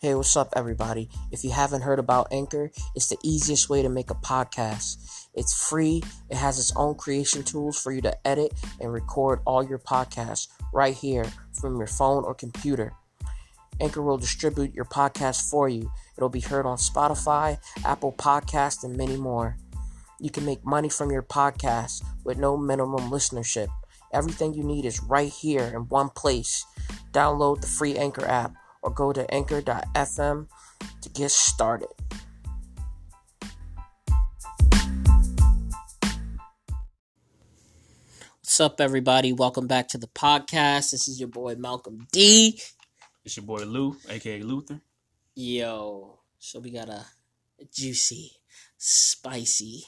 Hey, what's up, everybody? If you haven't heard about Anchor, it's the easiest way to make a podcast. It's free. It has its own creation tools for you to edit and record all your podcasts right here from your phone or computer. Anchor will distribute your podcast for you. It'll be heard on Spotify, Apple Podcasts, and many more. You can make money from your podcast with no minimum listenership. Everything you need is right here in one place. Download the free Anchor app or go to anchor.fm to get started. What's up, everybody? Welcome back to the podcast. This is your boy, Malcolm D. It's your boy, Lou, a.k.a. Luther. Yo, so we got a juicy, spicy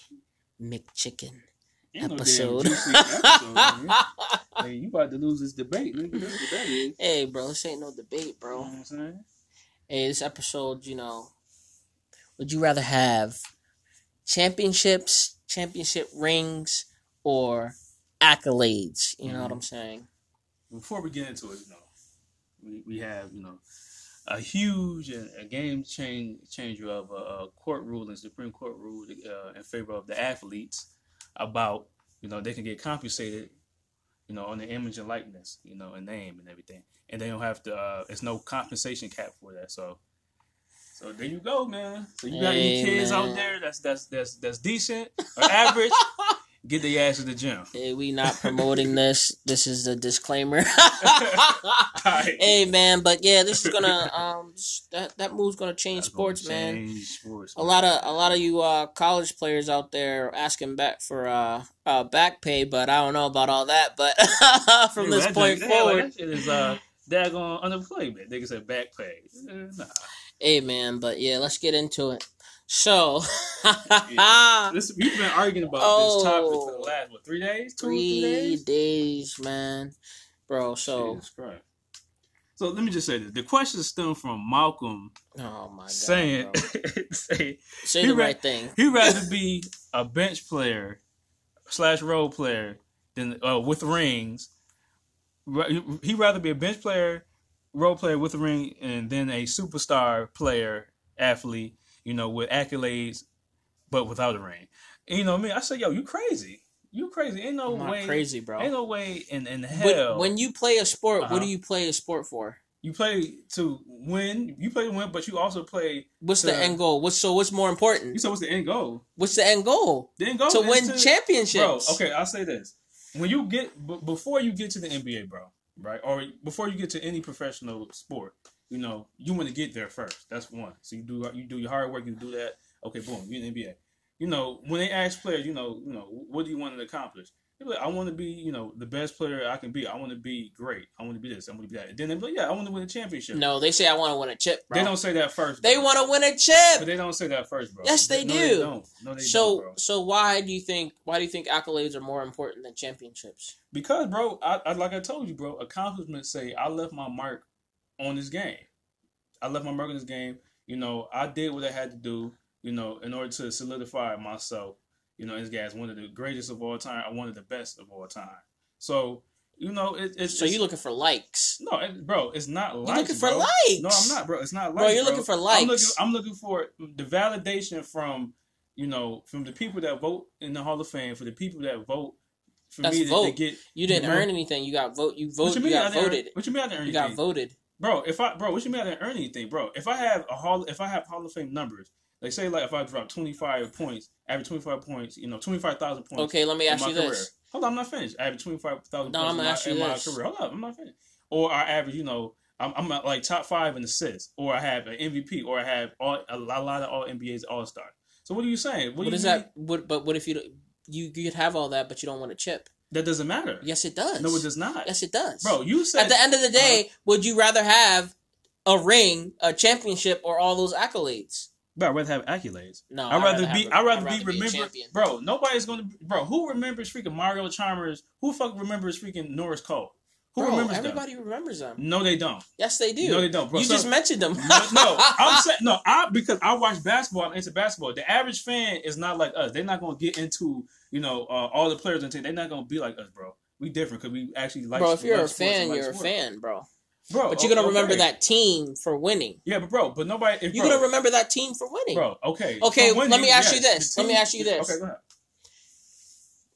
McChicken episode. Hey, you about to lose this debate, nigga. That's what that is. Hey, bro, this ain't no debate, bro. You know what I'm saying? Hey, this episode, you know, would you rather have championships, championship rings, or accolades? You know what I'm saying? Before we get into it, you know, we have, you know, a huge game changer of a court ruling, Supreme Court rule in favor of the athletes about, you know, they can get compensated, you know, on the image and likeness, you know, and name and everything. And they don't have to, there's no compensation cap for that. So there you go, man. So you got any kids out there that's decent or average, get their ass to the gym. Hey, we not promoting this. This is a disclaimer. Right. Hey, man, but yeah, this is gonna that move's gonna change sports, man. A lot of you college players out there are asking back for back pay, but I don't know about all that. But from this point forward, like, it is daggone unemployment. They can say back pay. Nah. Hey, man, but yeah, let's get into it. So, yeah. We've been arguing about this topic for the last, 3 days? 3 days? 3 days, man. Bro, so. Jesus Christ. So, let me just say this. The question stemmed from Malcolm saying, say the right thing. He'd rather be a bench player / role player than with rings. He'd rather be a bench player, role player with a ring, and then a superstar player, athlete, you know, with accolades, but without a ring. And you know what I mean? I said, yo, you crazy. Ain't no way. I'm not crazy, bro. Ain't no way in hell. When you play a sport, what do you play a sport for? You play to win. You play to win, but you also play. What's the end goal? What's more important? You said, what's the end goal? The end goal is win championships. Bro, okay, I'll say this. When you get, before you get to the NBA, bro, right? Or before you get to any professional sport, you know, you want to get there first. That's one. So you do your hard work. You do that. Okay, boom. You're in the NBA. You know, when they ask players, you know, what do you want to accomplish? They're like, I want to be, you know, the best player I can be. I want to be great. I want to be this. I want to be that. And then they're like, yeah, I want to win a championship. No, they say I want to win a chip, bro. They don't say that first, bro. They want to win a chip. But they don't say that first, bro. Yes, they do. No, they don't. No, they don't, bro. So why do you think accolades are more important than championships? Because, bro, I like I told you, bro, accomplishments say I left my mark on this game. You know, I did what I had to do, you know, in order to solidify myself, you know, as guys, one of the greatest of all time. I wanted the best of all time. So, you know, it's... So you're looking for likes. No, bro, it's not likes, You're looking for likes. No, I'm not, bro. It's not likes, bro. Looking for likes. I'm looking for the validation from, you know, from the people that vote in the Hall of Fame, for the people that vote for me to get... You didn't earn anything. You got voted. What you mean I didn't earn anything? You got voted. Bro, what you mean I didn't earn anything, bro? If I have Hall of Fame numbers, like say like if I drop 25 points, average 25 points, you know, 25,000 points. Okay, let me ask you this. Hold on, I'm not finished. I have 25,000 points in my career. Hold up, I'm not finished. Or I average, you know, I'm at like top 5 in assists, or I have an MVP, or I have a lot of all NBA's all stars. So what are you saying? What is that? But what if you could have all that, but you don't want a chip? That doesn't matter. Yes, it does. No, it does not. Yes, it does. Bro, you said... At the end of the day, would you rather have a ring, a championship, or all those accolades? Bro, I'd rather have accolades. No, I'd rather be remembered. Bro, nobody's going to... Bro, who remembers freaking Mario Chalmers? Who fuck remembers freaking Norris Cole? Who remembers everybody them? Remembers them. No, they don't. Yes, they do. No, they don't, bro. You just mentioned them. No, I'm saying... No, because I watch basketball. I'm into basketball. The average fan is not like us. They're not going to get into... You know, all the players on the team, they're not going to be like us, bro. We different because we actually like sports. Bro, if you're a fan, you're a fan, bro. Bro, but you're going to remember that team for winning. Yeah, but nobody... you're going to remember that team for winning. Bro, okay. Okay, let me ask you this. Okay, go ahead.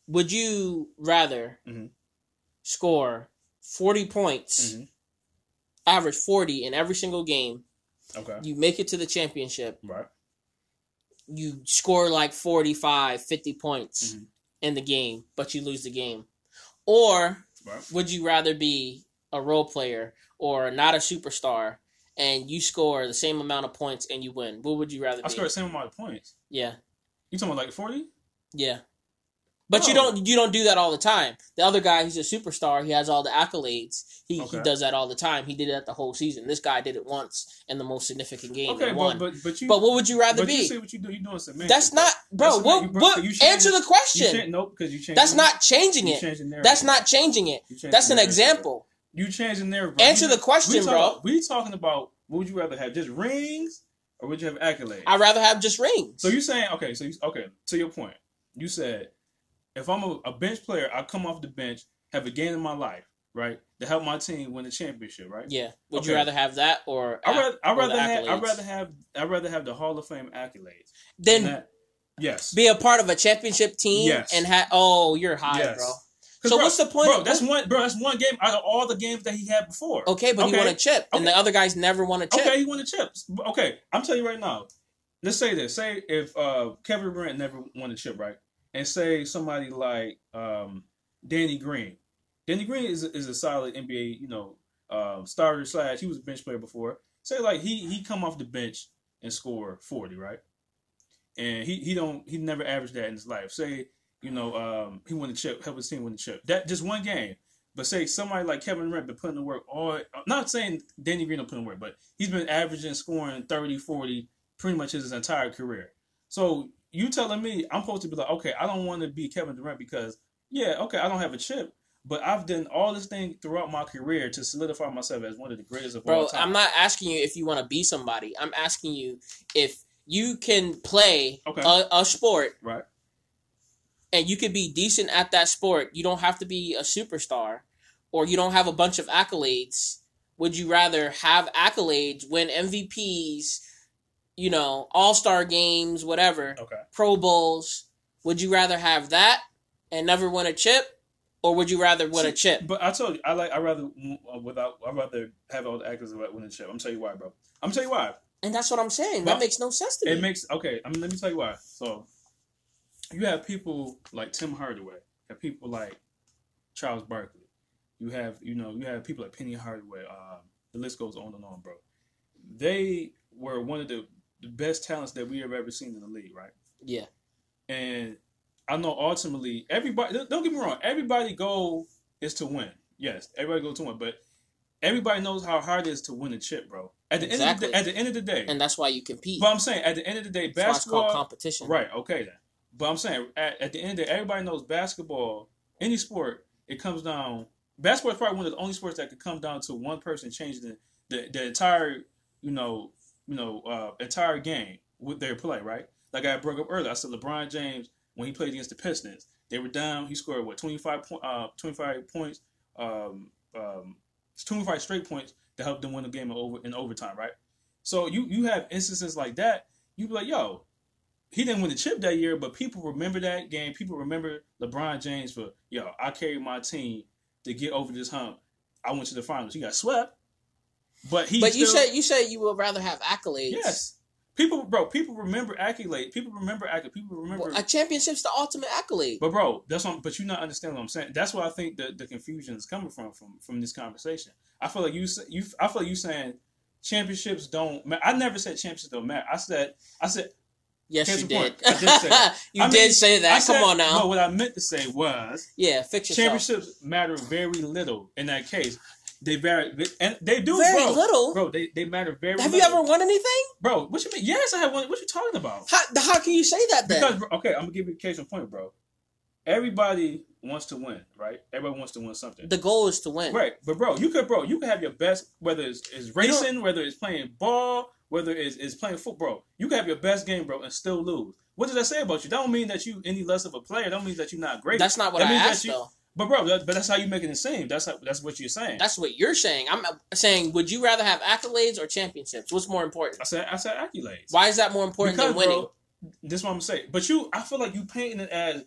Would you rather score 40 points, average 40 in every single game, you make it to the championship, right? You score like 45, 50 points in the game, but you lose the game? Or would you rather be a role player or not a superstar, and you score the same amount of points and you win? What would you rather be? I score the same amount of points. Yeah. You talking about like 40? Yeah. But you don't do that all the time. The other guy, he's a superstar. He has all the accolades. He does that all the time. He did that the whole season. This guy did it once in the most significant game. Okay, but what would you rather be? You say what you do. You're doing semantics. That's not, bro. Answer the question. That's not changing it. That's an example. You changing narrative. Answer the question, bro. We talking about, what would you rather have? Just rings, or would you have accolades? I'd rather have just rings. So you're saying to your point, you said, if I'm a bench player, I come off the bench, have a game in my life, right, to help my team win the championship, right? Yeah. Would you rather have that or I'd rather have the Hall of Fame accolades. Be a part of a championship team and you're high, bro. So what's the point? That's one game out of all the games that he had before. Okay, but he won a chip, and the other guys never won a chip. Okay, he won the chips. Okay, I'm telling you right now. Let's say this. Say if Kevin Durant never won a chip, right? And say somebody like Danny Green. Danny Green is a solid NBA, starter / he was a bench player before. Say like he come off the bench and score 40, right? And he never averaged that in his life. Say he won the chip, helped his team win the chip. That just one game. But say somebody like Kevin Durant been putting the work all. I'm not saying Danny Green don't put in work, but he's been averaging scoring 30, 40 pretty much his entire career. So you telling me I'm supposed to be like, okay, I don't want to be Kevin Durant because, I don't have a chip, but I've done all this thing throughout my career to solidify myself as one of the greatest of all time. Bro, I'm not asking you if you want to be somebody. I'm asking you if you can play a sport, right? And you could be decent at that sport. You don't have to be a superstar, or you don't have a bunch of accolades. Would you rather have accolades, win MVPs, all-star games, whatever, Pro Bowls? Would you rather have that and never win a chip, or would you rather win a chip? But I told you, I'd rather have all the accolades without winning a chip. I'm telling you why, bro. I'm telling you why. And that's what I'm saying. That makes no sense to me. Let me tell you why. So you have people like Tim Hardaway, you have people like Charles Barkley, you have people like Penny Hardaway. The list goes on and on, bro. They were one of the best talents that we have ever seen in the league, right? Yeah. And I know ultimately everybody. Don't get me wrong. Everybody goal is to win. Yes, everybody goes to win, but everybody knows how hard it is to win a chip, bro. At the end of the day, and that's why you compete. But I'm saying at the end of the day, basketball, that's why it's called competition, right? Okay, then. But I'm saying, at the end of the day, everybody knows basketball, any sport, it comes down... Basketball is probably one of the only sports that could come down to one person changing the entire, entire game with their play, right? Like I broke up earlier, I said LeBron James, when he played against the Pistons, they were down, he scored, 25 points, 25 straight points to help them win the game in overtime, right? So you have instances like that, you be like, yo... He didn't win the chip that year, but people remember that game. People remember LeBron James for, I carried my team to get over this hump. I went to the finals. He got swept, but he. But you said you would rather have accolades. Yes, people remember accolades. People remember a championship's the ultimate accolade. But bro, that's what. But you not understand what I'm saying. That's where I think the confusion is coming from this conversation. I feel like you saying championships don't matter. I never said championships don't matter. I said. Yes, you did. I did say that. I did say that. Come on now. No, what I meant to say was, fix yourself. Championships matter very little in that case. They vary, and they do very little, bro. They matter very. Have little. You ever won anything, bro? What you mean? Yes, I have won. What you talking about? How can you say that then? Because I'm gonna give you a case in point, bro. Everybody wants to win, right? Everybody wants to win something. The goal is to win, right? But bro, you could have your best, whether it's racing, whether it's playing ball. Whether it's playing football, you can have your best game, bro, and still lose. What did I say about you? That don't mean that you any less of a player. That don't mean that you're not great. That's not what I asked, though. But bro, but that's how you make it seem. That's what you're saying. That's what you're saying. I'm saying, would you rather have accolades or championships? What's more important? I said accolades. Why is that more important than winning? Bro, this is what I'm saying. But I feel like you painting it as.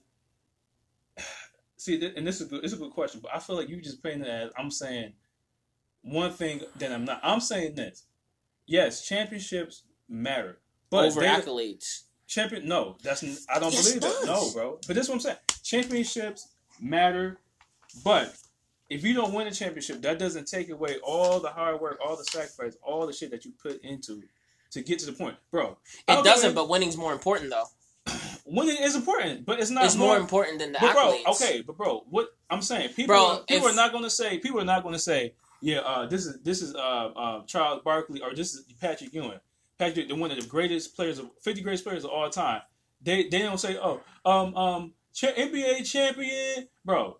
See, and it's a good question, but I feel like you just painting it as I'm saying one thing that I'm not. I'm saying this. Yes, championships matter, but over accolades. No, I don't believe that. No, bro. But this is what I'm saying. Championships matter, but if you don't win a championship, that doesn't take away all the hard work, all the sacrifice, all the shit that you put into to get to the point, bro. It doesn't, but winning's more important though. Winning is important, but it's not. It's more important than the accolades. Bro, okay, but bro, what I'm saying, people are not going to say. People are not going to say, yeah, this is Charles Barkley or this is Patrick Ewing. Patrick, one of the greatest players, 50 greatest players of all time. They don't say, NBA champion, bro.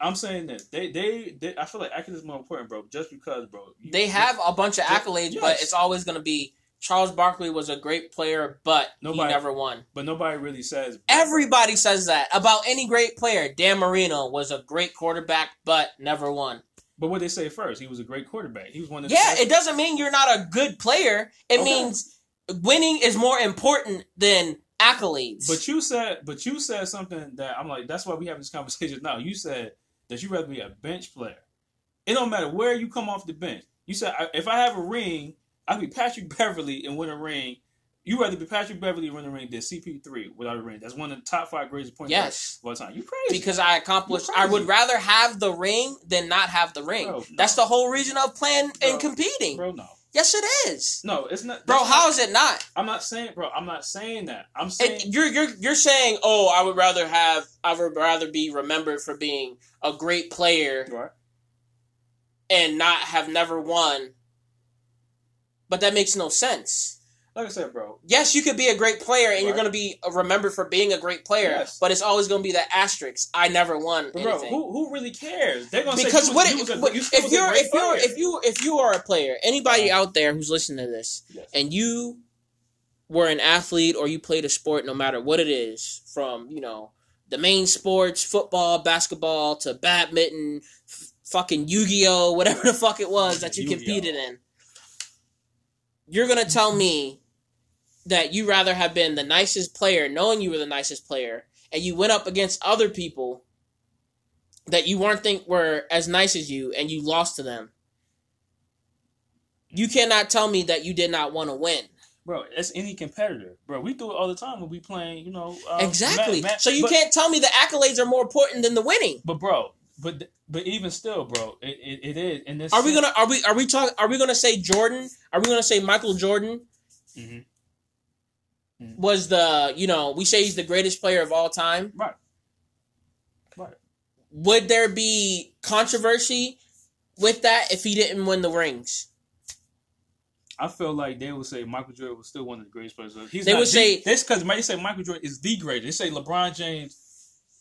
I'm saying that they I feel like accolades is more important, bro. Just because, bro, they have a bunch of accolades, yes. But it's always going to be Charles Barkley was a great player, but he never won. But nobody really says. Everybody says that about any great player. Dan Marino was a great quarterback, but never won. But what they say first, he was a great quarterback. He was one of the best. It doesn't mean you're not a good player. It means winning is more important than accolades. But you said something that I'm like, that's why we having this conversation now. You said that you'd rather be a bench player. It don't matter where you come off the bench. You said, if I have a ring, I'd be Patrick Beverly and win a ring. You'd rather be Patrick Beverly and win a ring than CP3 without a ring. That's one of the top 5 greatest point guards of all time. You crazy. Because I accomplished. I would rather have the ring than not have the ring. Bro, no. That's the whole reason of playing and competing. Bro, no. Yes, it is. No, it's not. Bro, how is it not? I'm not saying that. I'm saying. You're saying, I would rather be remembered for being a great player and not have never won. But that makes no sense. Like I said, bro. Yes, you could be a great player, and you're going to be remembered for being a great player. Yes. But it's always going to be that asterisk. I never won anything. Bro, who really cares? They're going to say if you are a player, anybody out there who's listening to this, and you were an athlete or you played a sport, no matter what it is, from the main sports, football, basketball, to badminton, fucking Yu-Gi-Oh, whatever the fuck it was that you competed in. You're going to tell me that you rather have been the nicest player, knowing you were the nicest player, and you went up against other people that you weren't think were as nice as you, and you lost to them. You cannot tell me that you did not want to win. Bro, that's any competitor. Bro, we do it all the time when we playing, exactly. So you can't tell me the accolades are more important than the winning. But, bro... But even still, bro, it is. And this are we gonna say Jordan? Are we gonna say Michael Jordan was the we say he's the greatest player of all time? Right. Would there be controversy with that if he didn't win the rings? I feel like they would say Michael Jordan was still one of the greatest players. They say Michael Jordan is the greatest. They say LeBron James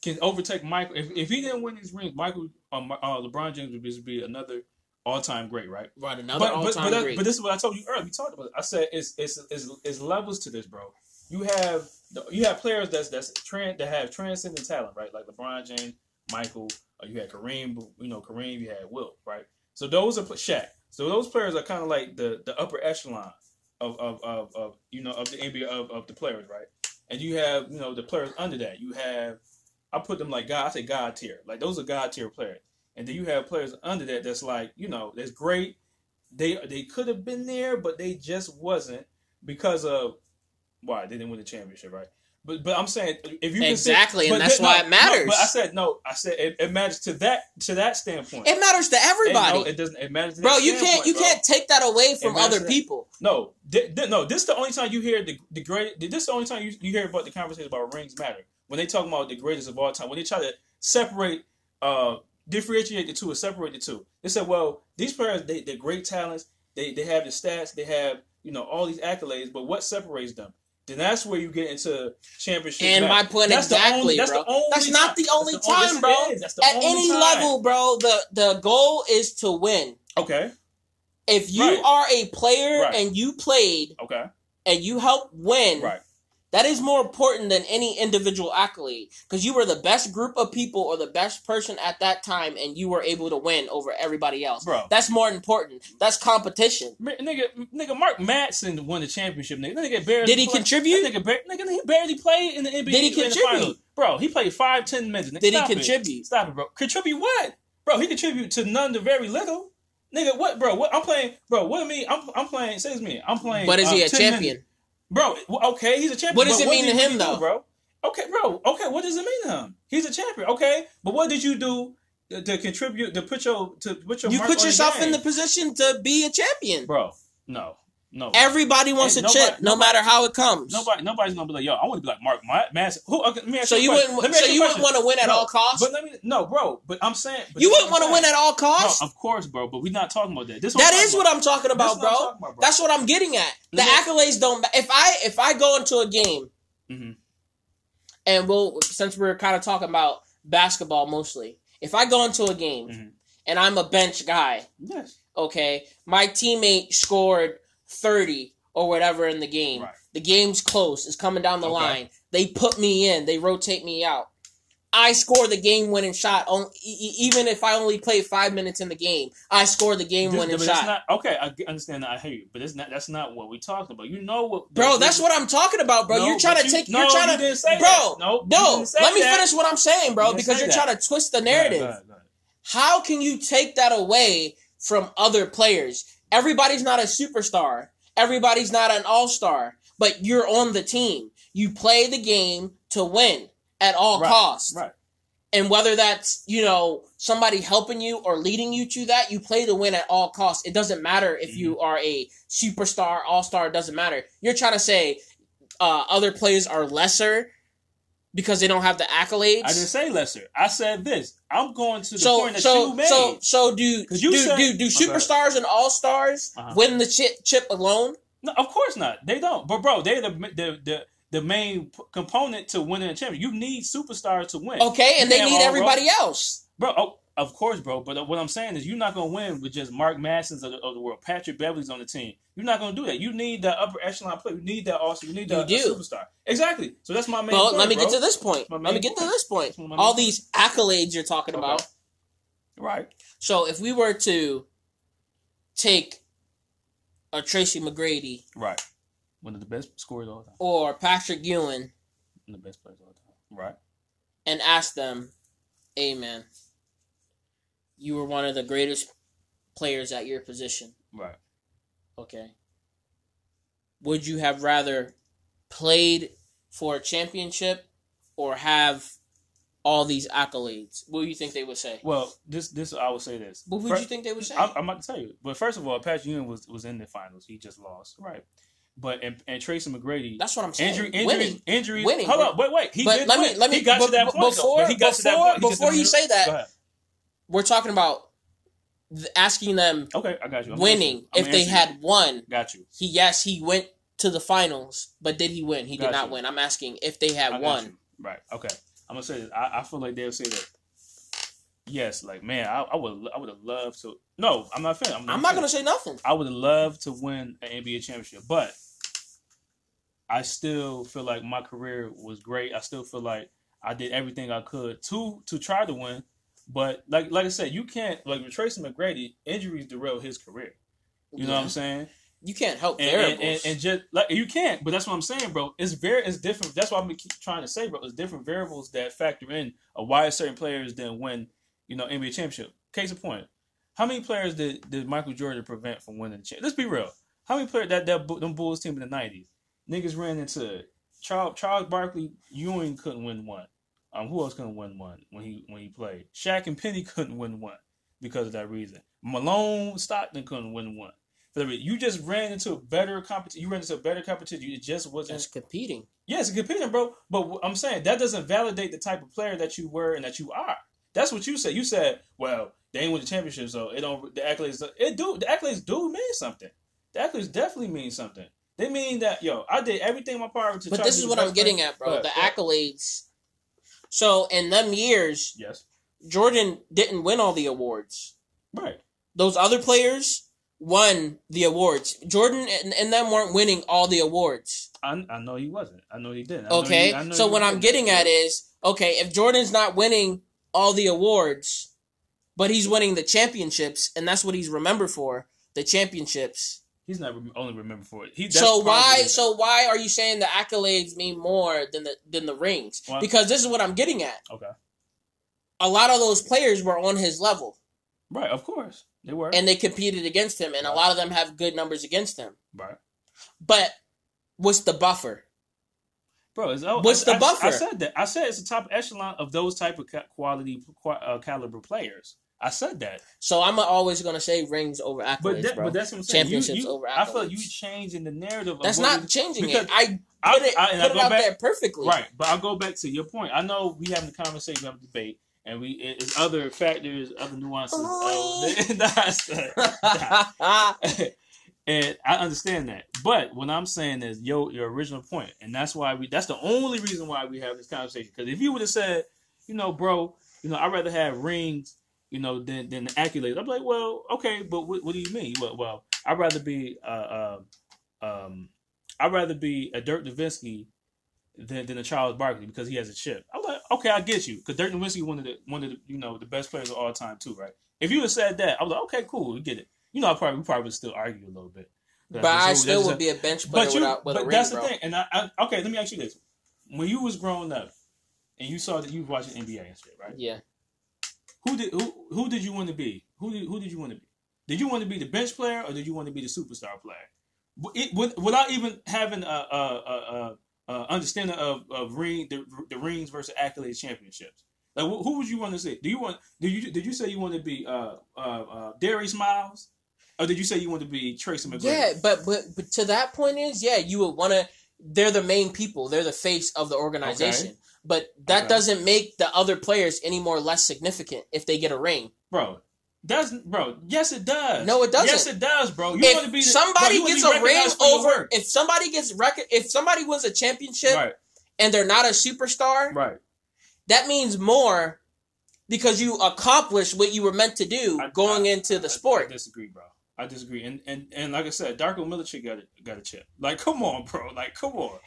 can overtake Michael. If he didn't win these rings, LeBron James would just be another all-time great, right? Right, another all-time great. But this is what I told you earlier. We talked about it. I said it's levels to this, bro. You have players that have transcendent talent, right? Like LeBron James, Michael. You had Kareem. Kareem. You had Will, right? So those are Shaq. So those players are kind of like the upper echelon of the NBA of the players, right? And you have the players under that. You have I put them like God. I say God tier. Like those are God tier players, and then you have players under that that's like that's great. They could have been there, but they just wasn't because of they didn't win the championship, right? But I'm saying if you exactly, consider, and that's why it matters. I said it matters to that standpoint. It matters to everybody. And no, it doesn't. It matters, to bro. That you can't can't take that away from other people. No, this is the only time you hear the great. This is the only time you hear about the conversation about rings matter. When they talk about the greatest of all time, when they try to differentiate the two or separate the two, they said, well, these players, they're great talents. They have the stats. They have, all these accolades. But what separates them? Then that's where you get into championship. And my point exactly, bro. That's not the only time, bro. At any level, bro, the goal is to win. Okay. If you are a player and you played and you help win, That is more important than any individual accolade, because you were the best group of people or the best person at that time, and you were able to win over everybody else. Bro, that's more important. That's competition. Nigga, Mark Madsen won the championship. Nigga, that nigga barely. Did he contribute? Nigga, he barely played in the NBA. Did he contribute? Bro, he played 5-10 minutes. Nigga, did he contribute? Stop it, bro. Contribute what? Bro, he contributed to none to very little. Nigga, what, bro? What I'm playing, bro? What do you mean? I'm playing. Says me. I'm playing. But is he a champion? Minutes. Bro, okay, he's a champion. What does it mean to him, though? Bro? Okay, bro, okay, what does it mean to him? He's a champion, okay, but what did you do to contribute, to put your you put yourself in the position to be a champion? Bro, no. Everybody wants a chip, no matter how it comes. Nobody's going to be like, yo, I want to be like Mark Madsen. So you wouldn't want to win at all costs? No, bro, but I'm saying... You wouldn't want to win at all costs? No, of course, bro, but we're not talking about that. That is what I'm talking about, bro. That's what I'm getting at. The accolades don't matter. If I go into a game, mm-hmm. and since we're kind of talking about basketball mostly, if I go into a game mm-hmm. and I'm a bench guy, yes, okay, my teammate scored 30 or whatever in the game. Right. The game's close. It's coming down the line. They put me in. They rotate me out. I score the game-winning shot. Even if I only played 5 minutes in the game, I score the game-winning shot. I understand that. I hear you, but that's not what we talked about. You know what, bro? That's what I'm talking about, bro. No, you're trying to take. No, you're trying to. You didn't say bro, that. No. Let me finish what I'm saying, bro, because you're trying to twist the narrative. Go ahead. How can you take that away from other players? Everybody's not a superstar. Everybody's not an all-star, but you're on the team. You play the game to win. At all costs. Right. And whether that's, somebody helping you or leading you to that, you play to win at all costs. It doesn't matter if mm-hmm. you are a superstar, all-star, it doesn't matter. You're trying to say other players are lesser because they don't have the accolades? I didn't say lesser. I said this. I'm going to the point that you made. So do superstars and all-stars win the chip alone? No, of course not. They don't. But, bro, they're the main component to winning a championship. You need superstars to win. Okay, and they need everybody else. Bro, of course, bro. But what I'm saying is you're not going to win with just Mark Madsens of the world. Patrick Beverly's on the team. You're not going to do that. You need the upper echelon player. You need that also. You need the superstar. Exactly. So that's my main point, let me get to this point. All these accolades you're talking about. Right. So if we were to take a Tracy McGrady. Right. One of the best scorers of all time. Or Patrick Ewing. One of the best players of all time. Right. And ask them, hey, man, you were one of the greatest players at your position. Right. Okay. Would you have rather played for a championship or have all these accolades? What do you think they would say? Well, this I would say this. What would you think they would say? I'm about to tell you. But first of all, Patrick Ewing was in the finals. He just lost. Right. But and Tracy McGrady. That's what I'm saying. Injury. Winning. Hold on. Wait. He got to that point. Before you say that, we're talking about asking them. Okay, I got you. Winning. If they had won, got you. He went to the finals, but did he win? He did not win. I'm asking if they had won. Right. Okay. I'm gonna say this. I feel like they'll say that. Yes, like man, I would have loved to. No, I'm not finished. I'm not gonna say nothing. I would have loved to win an NBA championship, but I still feel like my career was great. I still feel like I did everything I could to try to win. But like I said, you can't with Tracy McGrady, injuries derailed his career. You know what I'm saying? You can't help variables, and just like you can't. But that's what I'm saying, bro. It's different. That's what I'm trying to say, bro. It's different variables that factor in why certain players didn't win. NBA championship. Case in point, how many players did Michael Jordan prevent from winning the championship? Let's be real. How many players them Bulls team in the 90s? Niggas ran into Charles Barkley. Ewing couldn't win one. Who else couldn't win one when he played? Shaq and Penny couldn't win one because of that reason. Malone, Stockton couldn't win one. You just ran into a better competition. It just wasn't. It's competing. Yes, it's competing, bro. But I'm saying that doesn't validate the type of player that you were and that you are. That's what you said. You said, well, they ain't win the championship, so it don't. The accolades, the accolades do mean something. The accolades definitely mean something. They mean that, I did everything in my power to. But this is what I'm getting at, bro. The accolades. So in them years, yes, Jordan didn't win all the awards. Right. Those other players won the awards. Jordan and them weren't winning all the awards. I know he wasn't. I know he didn't. Okay, so what I'm getting at is, okay, if Jordan's not winning all the awards, but he's winning the championships, and that's what he's remembered for, the championships. He's not only remembered for it. So why are you saying the accolades mean more than the rings? Well, because this is what I'm getting at. Okay. A lot of those players were on his level. Right, of course. They were. And they competed against him, and a lot of them have good numbers against him. Right. But what's the buffer? Bro, what's the buffer? I said that. I said it's the top echelon of those type of caliber players. I said that. So I'm always going to say rings over accolades, bro. But that's what I'm saying. Championships over accolades. I feel like you changing the narrative. That's not changing it. I put it out there perfectly. Right, but I'll go back to your point. I know we having a conversation, we have a debate, and it's other factors, other nuances. And I understand that. But what I'm saying is your original point, and that's why that's the only reason why we have this conversation. Because if you would have said, bro, I'd rather have rings than the accolades. I'm like, well, okay, but what do you mean? Well, I'd rather be a Dirk Nowitzki than a Charles Barkley because he has a chip. I'm like, okay, I get you, because Dirk Nowitzki one of the the best players of all time too, right? If you would have said that, I was like, okay, cool, we get it. We probably would still argue a little bit, but I still would be a bench player without a ring. But that's the thing. And okay, let me ask you this: when you was growing up and you saw that you was watching NBA and shit, right? Yeah. Who did you want to be? Who did you want to be? Did you want to be the bench player or did you want to be the superstar player? Without even having a understanding of ring the rings versus accolades championships, like who would you want to see? Did you say you want to be Darius Miles, or did you say you want to be Tracy McGrady? Yeah, but to that point is you would want to. They're the main people. They're the face of the organization. Okay. But that doesn't make the other players any more less significant if they get a ring. Bro, doesn't bro? Yes, it does. No, it doesn't. Yes, it does, bro. You want to be somebody gets a ring over. If somebody gets if somebody wins a championship and they're not a superstar, right? That means more because you accomplished what you were meant to do going into the sport. I disagree, bro. I disagree, and like I said, Darko Milicic got a chip. Like, come on, bro. Like, come on.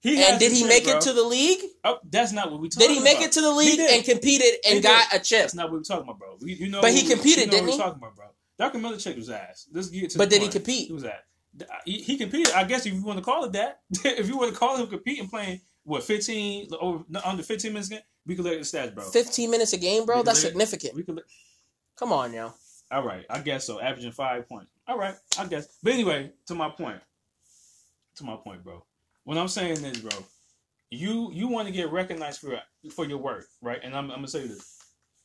Did he make it to the league? Oh, that's not what we talking about. Did he make it to the league and competed and got a chip? That's not what we're talking about, bro. But he competed, didn't he? We're talking about, bro. Darko Milicic was ass. Let's get to. But did he compete? He was ass. He competed. I guess if you want to call it that, if you want to call him competing, playing what 15 over under 15 minutes a game, we can look at the stats, bro. 15 minutes a game, bro. That's significant. Come on, y'all. All right, I guess so. Averaging 5 points. All right, I guess. But anyway, to my point, bro. What I'm saying is, bro, you want to get recognized for your work, right? And I'm gonna say this: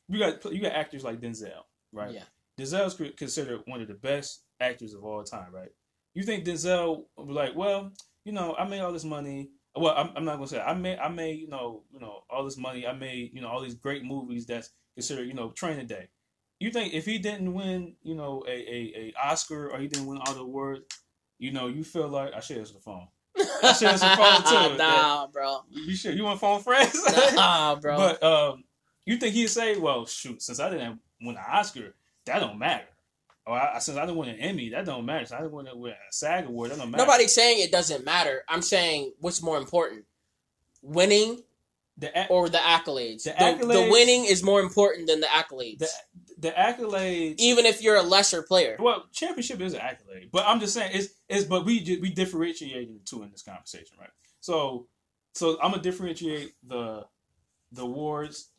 you got actors like Denzel, right? Yeah. Denzel's considered one of the best actors of all time, right? You think Denzel would be like, well, I made all this money. Well, I'm not gonna say that. I made all this money. I made all these great movies that's considered Training Day. You think if he didn't win, a Oscar or he didn't win all the awards, you feel like I should have some phone. I should have some phone too. Nah, bro. You should. You want phone friends? Nah, bro. But you think he'd say, well, shoot, since I didn't win an Oscar, that don't matter. Or since I didn't win an Emmy, that don't matter. Since I didn't win a SAG award, that don't matter. Nobody's saying it doesn't matter. I'm saying what's more important, winning or the accolades. The winning is more important than the accolades. The accolades, even if you're a lesser player. Well, championship is an accolade, but I'm just saying it's. But we differentiating the two in this conversation, right? So I'm gonna differentiate the awards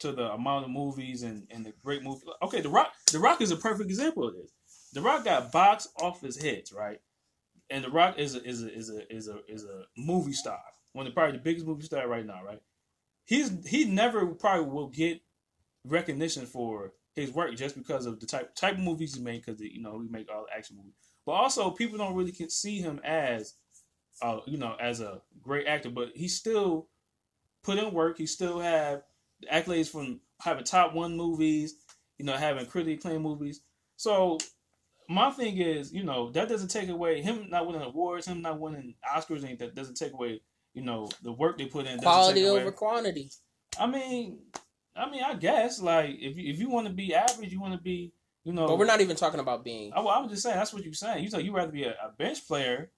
to the amount of movies and the great movie. Okay, The Rock is a perfect example of this. The Rock got box office hits, right? And The Rock is a movie star, probably the biggest movie star right now, right? He never probably will get recognition for his work just because of the type of movies he made, because we make all the action movies. But also, people don't really see him as as a great actor. But he still put in work. He still have accolades from having top 1 movies, having critically acclaimed movies. So my thing is, that doesn't take away him not winning awards, him not winning Oscars, and that doesn't take away the work they put in. Quality over quantity. I guess like if you want to be average, you want to be You know, but we're not even talking about being. I was just saying that's what you're saying. You know, you'd rather be a bench player,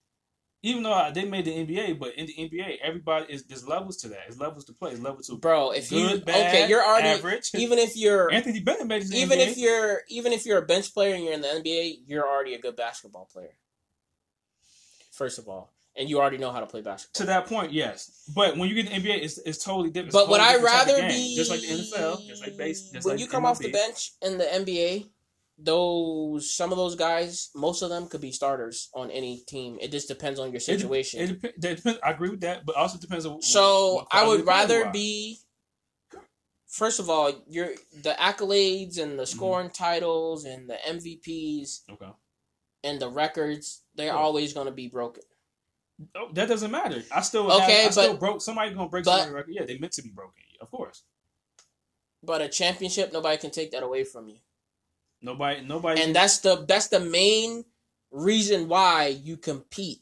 even though they made the NBA. But in the NBA, everybody is there's levels to that. It's levels to play. It's levels to bro. If good, you bad, okay, you're already average. Even if you're Anthony Bennett made the even NBA. Even if you're a bench player and you're in the NBA, you're already a good basketball player. First of all. And you already know how to play basketball. To that point, yes. But when you get in the NBA, it's totally different. But would I rather be... Just like the NFL, just like base, just when like you come NBA. Off the bench in the NBA, some of those guys, most of them could be starters on any team. It just depends on your situation. It depends. I agree with that, but also depends on... So, I would rather be... First of all, the accolades and the scoring titles and the MVPs and the records, they're always going to be broken. Oh, that doesn't matter. Somebody's gonna break somebody's record. Yeah, they meant to be broken, of course. But a championship, nobody can take that away from you. Nobody. And that's the main reason why you compete.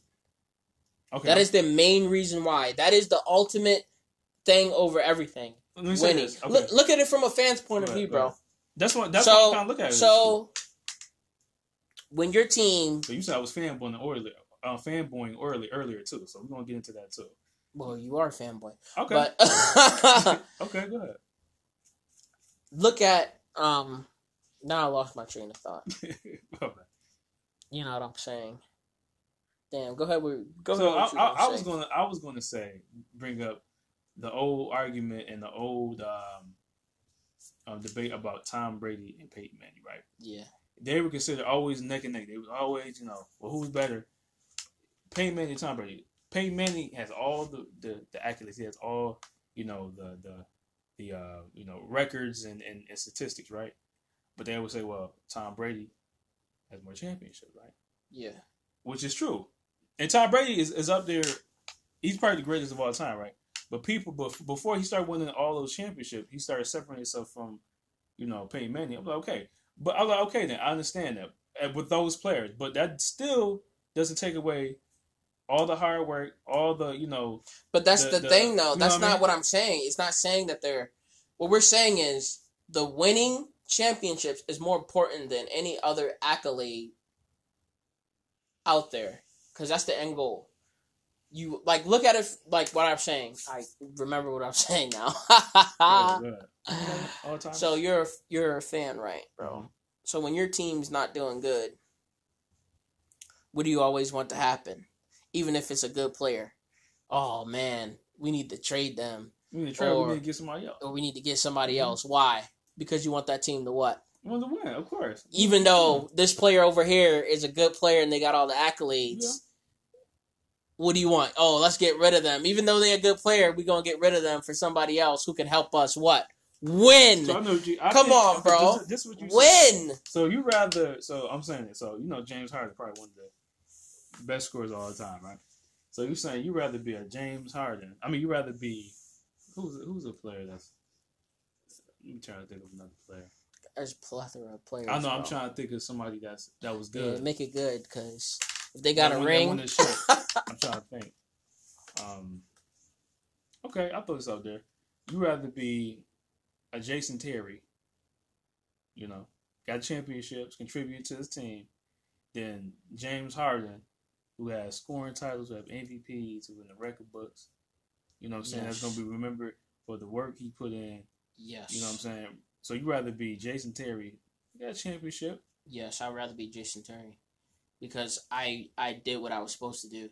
Okay, that is the main reason why. That is the ultimate thing over everything. Winning. Okay. Look at it from a fan's point of view, bro. Right. That's what I'm kind of looking at. So when your team, so you said I was fanboying earlier. Fanboying earlier too, so we're gonna get into that too. Well, you are a fanboy. Okay. But okay, go ahead. Look at now I lost my train of thought. Okay. You know what I'm saying? Damn, go ahead. I was gonna say bring up the old argument and the old debate about Tom Brady and Peyton Manning, right? Yeah. They were considered always neck and neck. They was always, who's better? Peyton Manning and Tom Brady. Peyton Manning has all the accolades. He has all, the records and statistics, right? But they always say, well, Tom Brady has more championships, right? Yeah. Which is true. And Tom Brady is up there. He's probably the greatest of all time, right? But people, before he started winning all those championships, he started separating himself from, Peyton Manning. I was like, okay, then. I understand that with those players. But that still doesn't take away all the hard work, all the, But that's the thing, though. That's not what I'm saying. It's not saying that they're... What we're saying is the winning championships is more important than any other accolade out there. Because that's the end goal. You, look at it, what I'm saying. I remember what I'm saying now. All the time. So you're a fan, right, bro? So when your team's not doing good, what do you always want to happen? Even if it's a good player. Oh, man, we need to trade them. We need to get somebody else. Or we need to get somebody else. Why? Because you want that team to what? You want to win, of course. Even though this player over here is a good player and they got all the accolades, what do you want? Oh, let's get rid of them. Even though they're a good player, we're going to get rid of them for somebody else who can help us what? Win. So Come on, bro. This is what you win. Said. So I'm saying it. So, James Harden probably won the best scorers all the time, right? So you're saying you'd rather be a James Harden. I mean, you'd rather be... Who's a player that's... I'm trying to think of another player. There's a plethora of players. I know, bro. I'm trying to think of somebody that was good. Yeah, make it good, because if they got a ring... I'm trying to think. Okay, I'll throw this out there. You'd rather be a Jason Terry, got championships, contributed to his team, than James Harden, who has scoring titles, who have MVPs, who in the record books. You know what I'm saying? Yes. That's going to be remembered for the work he put in. Yes. You know what I'm saying? So you'd rather be Jason Terry. You got a championship. Yes, I'd rather be Jason Terry because I did what I was supposed to do.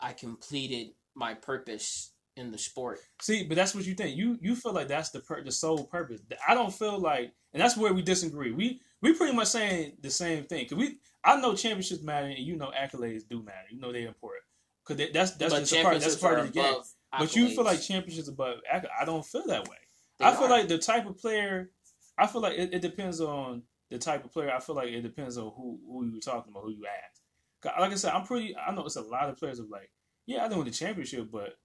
I completed my purpose in the sport. See, but that's what you think. You feel like that's the sole purpose. I don't feel like... And that's where we disagree. We pretty much saying the same thing. Cause I know championships matter, and accolades do matter. They're important. Cause that's part of the game. But you feel like championships above accolades. I don't feel that way. I feel like it depends on the type of player. I feel like it depends on who you're talking about, who you ask. Like I said, I know it's a lot of players of like, yeah, I didn't win the championship, but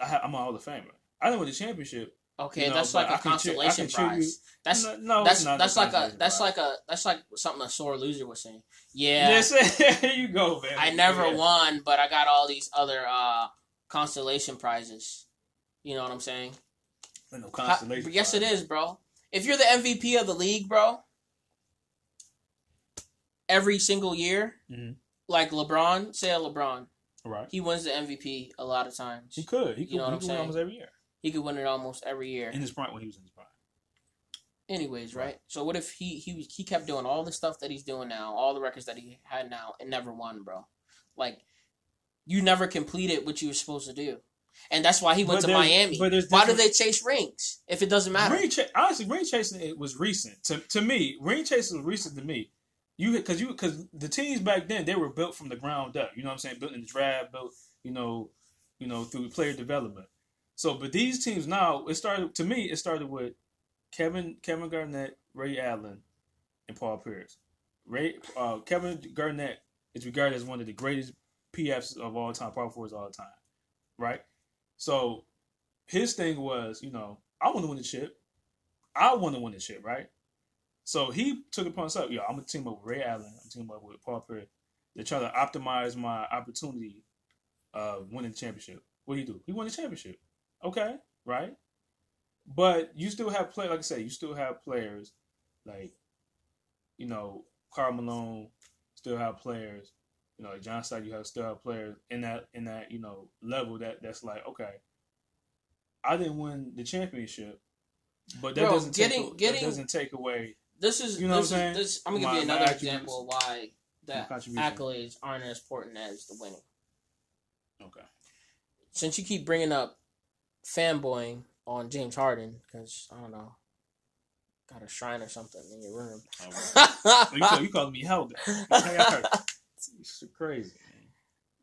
I'm a Hall of Famer. I didn't win the championship. Okay, that's like a consolation prize. That's like something a sore loser was saying. Yeah, there you go, man. I never won, but I got all these other consolation prizes. You know what I'm saying? No consolation. Yes, it is, bro. If you're the MVP of the league, bro, every single year. Mm-hmm. Like LeBron, say LeBron. Right. He wins the MVP a lot of times. He could. He could, you know, he could win almost every year. He could win it almost every year. In his prime, when he was in his prime. Anyways, right? So what if he kept doing all the stuff that he's doing now, all the records that he had now, and never won, bro? Like, you never completed what you were supposed to do. And that's why he went to Miami. Why do they chase rings if it doesn't matter? Honestly, ring chasing it was recent. To me, ring chasing was recent to me. Because the teams back then, they were built from the ground up. You know what I'm saying? Built in the draft, built, you know, through player development. So, but these teams now, it started with Kevin Garnett, Ray Allen, and Paul Pierce. Kevin Garnett is regarded as one of the greatest PFs of all time, power forwards of all time, right? So his thing was, you know, I want to win the chip, right? So he took it upon himself. Yo, I'm going to team up with Ray Allen. I'm team up with Paul Pierce. They're trying to optimize my opportunity of winning the championship. What do? He won the championship. Okay, right? But you still have players, like I said, like, you know, Karl Malone, still have players. You know, like John Stockton, still have players in that, you know, level that's like, okay, I didn't win the championship, but that doesn't take away. This is, you know, this what I'm saying? I'm going to give you another example of why the accolades aren't as important as the winning. Okay. Since you keep bringing up fanboying on James Harden, because, I don't know, got a shrine or something in your room. Oh, you called me hell. It's crazy, man.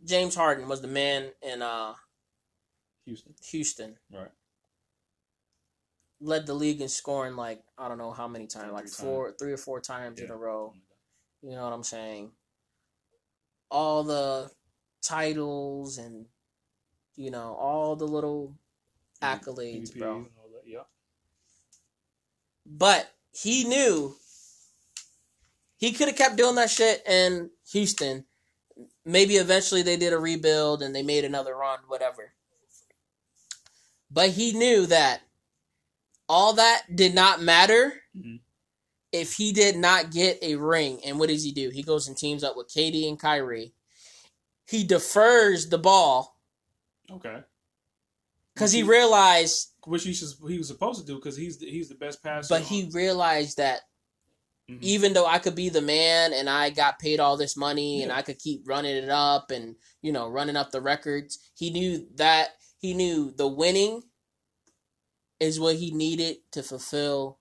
James Harden was the man in Houston. Right. Led the league in scoring, like, I don't know how many times, like three or four times in a row. You know what I'm saying? All the titles and, you know, all the little accolades, MVP, bro. And all that. Yeah. But he knew he could have kept doing that shit in Houston. Maybe eventually they did a rebuild and they made another run, whatever. But he knew that all that did not matter if he did not get a ring. And what does he do? He goes and teams up with KD and Kyrie. He defers the ball. Okay. Because he realized... Which he was supposed to do because he's the best passer. But he realized that even though I could be the man and I got paid all this money and I could keep running it up and, you know, running up the records, he knew that. He knew the winning is what he needed to fulfill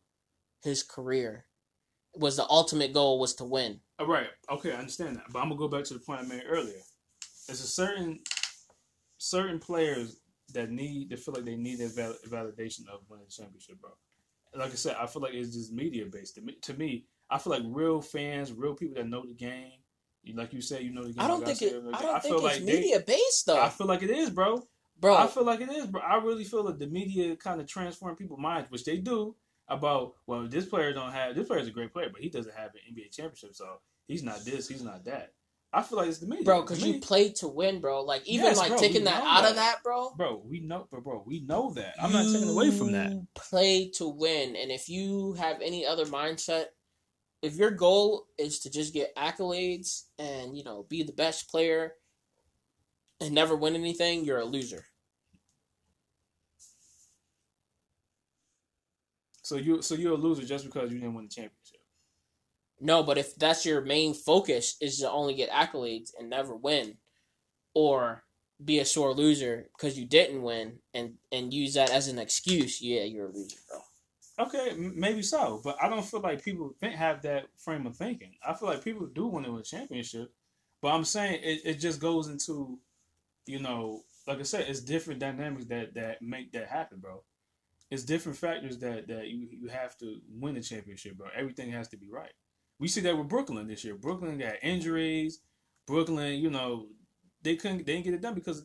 his career. Was the ultimate goal was to win. All right. Okay, I understand that. But I'm going to go back to the point I made earlier. There's a certain players that feel like they need that validation of winning the championship, bro. Like I said, I feel like it's just media-based. To me, I feel like real fans, real people that know the game, like you said, you know the game. I don't think it's media-based, though. I feel like it is, bro. I really feel that the media kind of transform people's minds, which they do, about, well, this player's a great player, but he doesn't have an NBA championship, so he's not this, he's not that. I feel like it's the media. Bro, because you play to win, bro. Like, even, yes, like, bro, taking that out of that, bro. Bro, we know that. I'm not taking away from that. You play to win. And if you have any other mindset, if your goal is to just get accolades and, you know, be the best player and never win anything, you're a loser. So you're a loser just because you didn't win the championship. No, but if that's your main focus is to only get accolades and never win, or be a sore loser because you didn't win and use that as an excuse, yeah, you're a loser, bro. Okay, maybe so, but I don't feel like people have that frame of thinking. I feel like people do want to win a championship, but I'm saying it just goes into, you know, like I said, it's different dynamics that make that happen, bro. It's different factors that you have to win a championship, bro. Everything has to be right. We see that with Brooklyn this year. Brooklyn got injuries. Brooklyn, you know, they didn't get it done because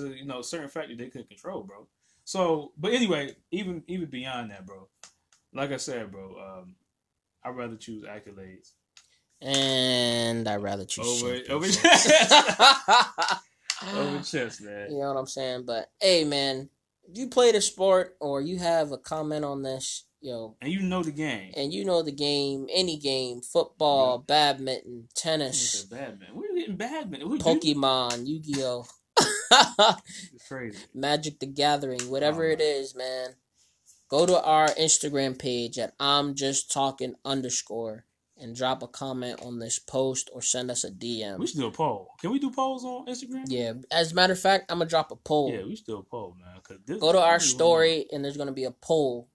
of, you know, certain factors they couldn't control, bro. So, but anyway, even beyond that, bro. Like I said, bro, I'd rather choose accolades. And I'd rather choose over chips. Over chips, man. You know what I'm saying? But hey, man, if you play the sport or you have a comment on this, you know. And you know the game. And you know the game, any game, football, badminton, tennis. Badminton. We're getting badminton. Pokemon, Yu-Gi-Oh. It's crazy. Magic the Gathering, whatever it is, man. Go to our Instagram page at I'mJustTalking_. And drop a comment on this post or send us a DM. We should do a poll. Can we do polls on Instagram? Yeah. As a matter of fact, I'm going to drop a poll. Yeah, we should do a poll, man. Go to our story, and there's going to be a poll.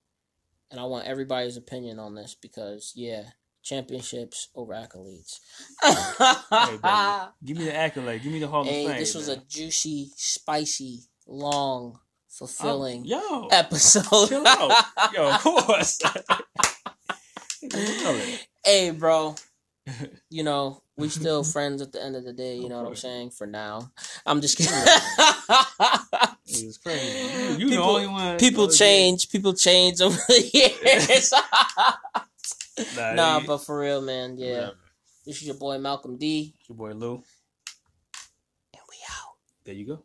And I want everybody's opinion on this because, championships over accolades. Hey, baby, give me the accolade. Give me the Hall of Fame. This was a juicy, spicy, long, fulfilling episode. Chill out. Yo, of course. Hey, bro, you know, we still friends at the end of the day, you know what I'm saying? For now. I'm just kidding. It's crazy. You the only one. People change. People change over the years. Nah, but for real, man, whatever. This is your boy, Malcolm D. It's your boy, Lou. And we out. There you go.